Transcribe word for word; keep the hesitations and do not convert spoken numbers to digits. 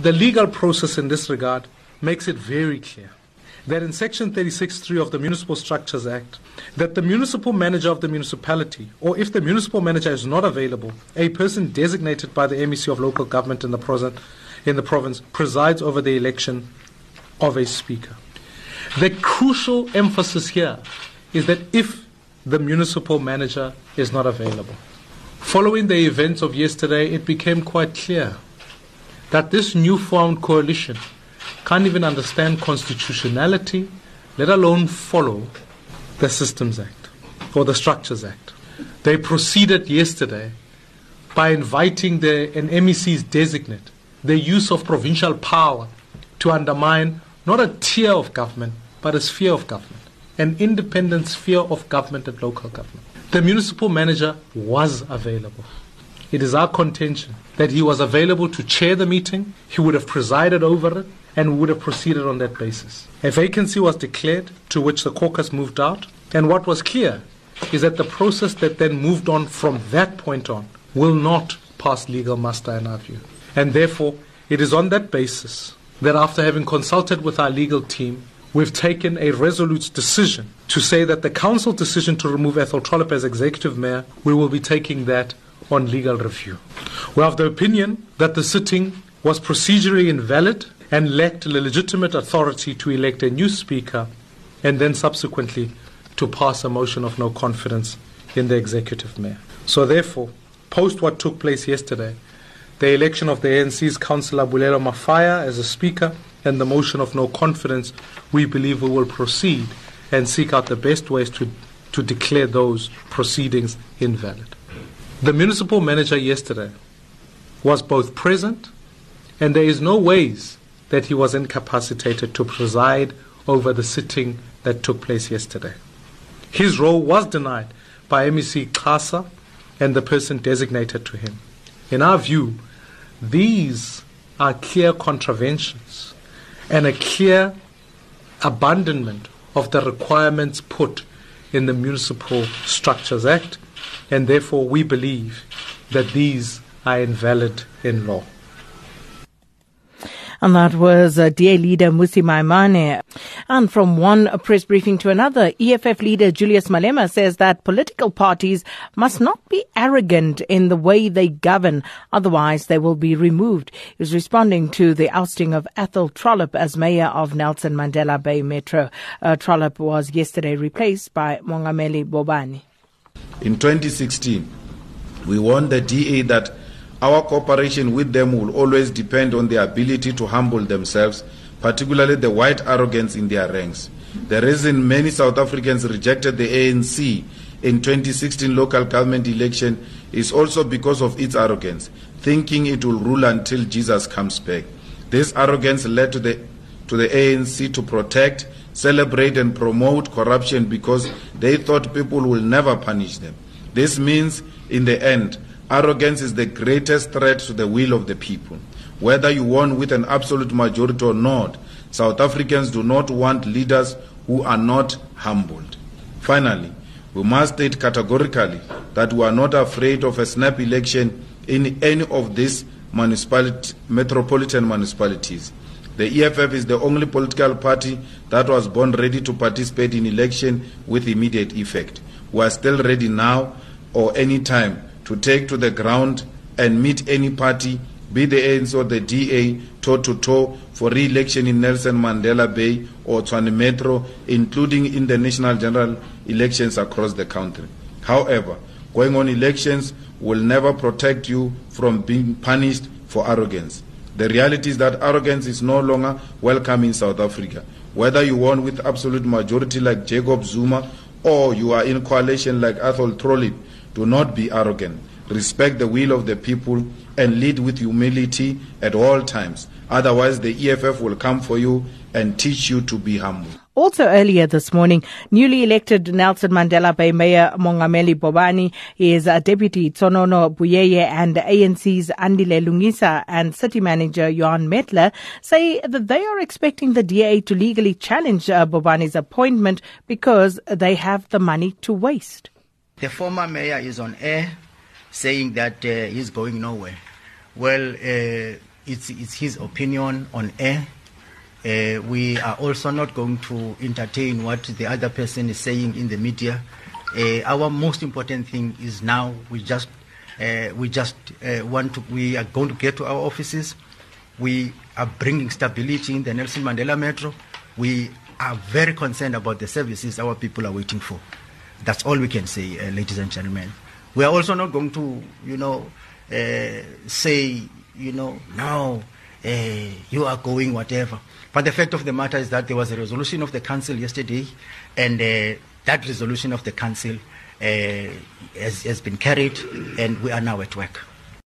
The legal process in this regard makes it very clear that in Section thirty-six point three of the Municipal Structures Act, that the municipal manager of the municipality, or if the municipal manager is not available, a person designated by the M E C of local government in the, pro- in the province presides over the election of a speaker. The crucial emphasis here is that if the municipal manager is not available. Following the events of yesterday, it became quite clear that this newfound coalition can't even understand constitutionality, let alone follow the Systems Act or the Structures Act. They proceeded yesterday by inviting the, an M E C's designate, the use of provincial power to undermine not a tier of government, but a sphere of government, an independent sphere of government and local government. The municipal manager was available. It is our contention that he was available to chair the meeting, he would have presided over it, and would have proceeded on that basis. A vacancy was declared, to which the caucus moved out, and what was clear is that the process that then moved on from that point on will not pass legal muster in our view. And therefore, it is on that basis that after having consulted with our legal team, we've taken a resolute decision to say that the council decision to remove Athol Trollip as executive mayor, we will be taking that on legal review. We have the opinion that the sitting was procedurally invalid and lacked the legitimate authority to elect a new speaker and then subsequently to pass a motion of no confidence in the executive mayor. So therefore, post what took place yesterday, the election of the A N C's Councillor Bulelo Mafaya as a speaker and the motion of no confidence, we believe we will proceed and seek out the best ways to, to declare those proceedings invalid. The municipal manager yesterday was both present, and there is no ways that he was incapacitated to preside over the sitting that took place yesterday. His role was denied by M E C Khasa and the person designated to him. In our view, these are clear contraventions and a clear abandonment of the requirements put in the Municipal Structures Act, and therefore we believe that these are invalid in law. And that was uh, D A leader Mmusi Maimane. And from one press briefing to another, E F F leader Julius Malema says that political parties must not be arrogant in the way they govern, otherwise they will be removed. He was responding to the ousting of Athol Trollip as mayor of Nelson Mandela Bay Metro. Uh, Trollip was yesterday replaced by Mongameli Bobani. In twenty sixteen, we warned the D A that our cooperation with them will always depend on their ability to humble themselves, particularly the white arrogance in their ranks. The reason many South Africans rejected the A N C in twenty sixteen local government election is also because of its arrogance, thinking it will rule until Jesus comes back. This arrogance led to the, to the A N C to protect, celebrate and promote corruption because they thought people will never punish them. This means, in the end, arrogance is the greatest threat to the will of the people. Whether you won with an absolute majority or not, South Africans do not want leaders who are not humbled. Finally, we must state categorically that we are not afraid of a snap election in any of these municipality, metropolitan municipalities. The E F F is the only political party that was born ready to participate in election with immediate effect. We are still ready now or any time to take to the ground and meet any party, be the A N C or the D A, toe-to-toe for re-election in Nelson Mandela Bay or Tshwane Metro, including in the national general elections across the country. However, going on elections will never protect you from being punished for arrogance. The reality is that arrogance is no longer welcome in South Africa. Whether you won with absolute majority like Jacob Zuma or you are in coalition like Athol Trollip, do not be arrogant. Respect the will of the people and lead with humility at all times. Otherwise, the E F F will come for you and teach you to be humble. Also earlier this morning, newly elected Nelson Mandela Bay Mayor Mongameli Bobani, his deputy Tsonono Buyeye and A N C's Andile Lungisa and city manager Johann Metler say that they are expecting the D A to legally challenge uh, Bobani's appointment because they have the money to waste. The former mayor is on air saying that uh, he's going nowhere. Well, uh, It's, it's his opinion on air. Uh, we are also not going to entertain what the other person is saying in the media. Uh, our most important thing is now we just uh, we just uh, want to, we are going to get to our offices. We are bringing stability in the Nelson Mandela Metro. We are very concerned about the services our people are waiting for. That's all we can say, uh, ladies and gentlemen. We are also not going to, you know, uh, say, you know, now uh, you are going whatever. But the fact of the matter is that there was a resolution of the council yesterday, and uh, that resolution of the council uh, has, has been carried, and we are now at work.